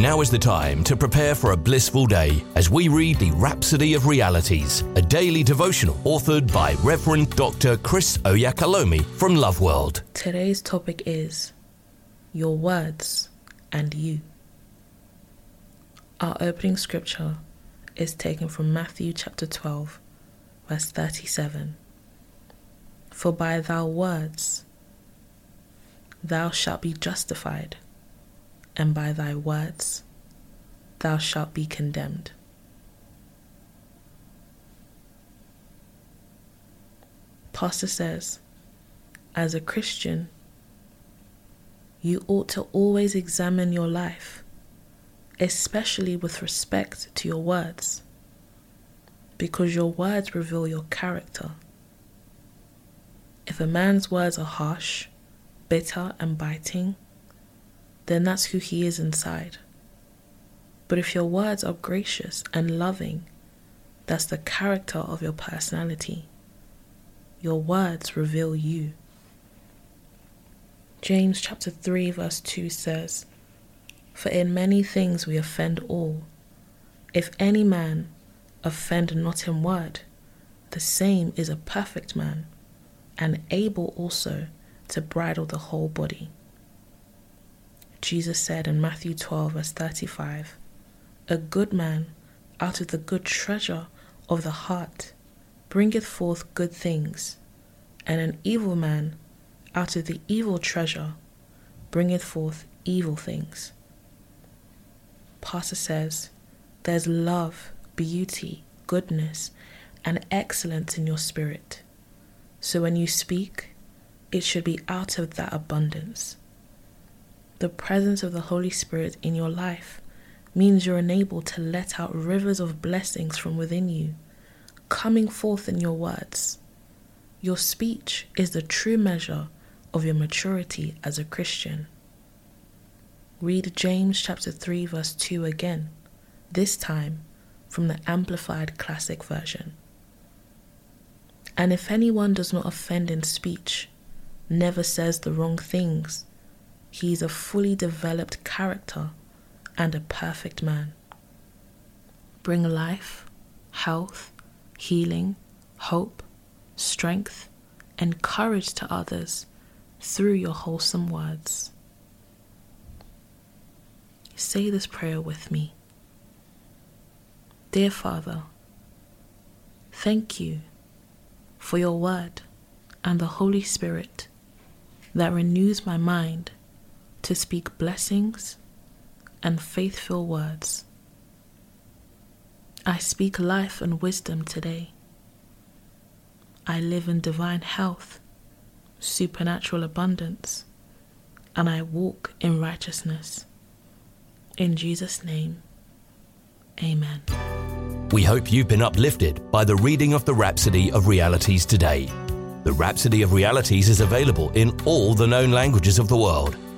Now is the time to prepare for a blissful day as we read The Rhapsody of Realities, a daily devotional authored by Rev. Dr. Chris Oyakhilome from LoveWorld. Today's topic is Your Words and You. Our opening scripture is taken from Matthew chapter 12, verse 37. For by thy words thou shalt be justified, and by thy words thou shalt be condemned. Pastor says, as a Christian, you ought to always examine your life, especially with respect to your words, because your words reveal your character. If a man's words are harsh, bitter, and biting, then that's who he is inside. But if your words are gracious and loving, that's the character of your personality. Your words reveal you. James chapter 3 verse 2 says, For in many things we offend all. If any man offend not in word, the same is a perfect man, and able also to bridle the whole body. Jesus said in Matthew 12 verse 35, A good man out of the good treasure of the heart bringeth forth good things, and an evil man out of the evil treasure bringeth forth evil things. Pastor says, there's love, beauty, goodness, and excellence in your spirit. So when you speak, it should be out of that abundance. The presence of the Holy Spirit in your life means you're enabled to let out rivers of blessings from within you, coming forth in your words. Your speech is the true measure of your maturity as a Christian. Read James chapter 3 verse 2 again, this time from the Amplified Classic Version. And if anyone does not offend in speech, never says the wrong things, he is a fully developed character and a perfect man. Bring life, health, healing, hope, strength, and courage to others through your wholesome words. Say this prayer with me. Dear Father, thank you for your word and the Holy Spirit that renews my mind to speak blessings and faithful words. I speak life and wisdom today. I live in divine health, supernatural abundance, and I walk in righteousness. In Jesus' name, amen. We hope you've been uplifted by the reading of the Rhapsody of Realities today. The Rhapsody of Realities is available in all the known languages of the world.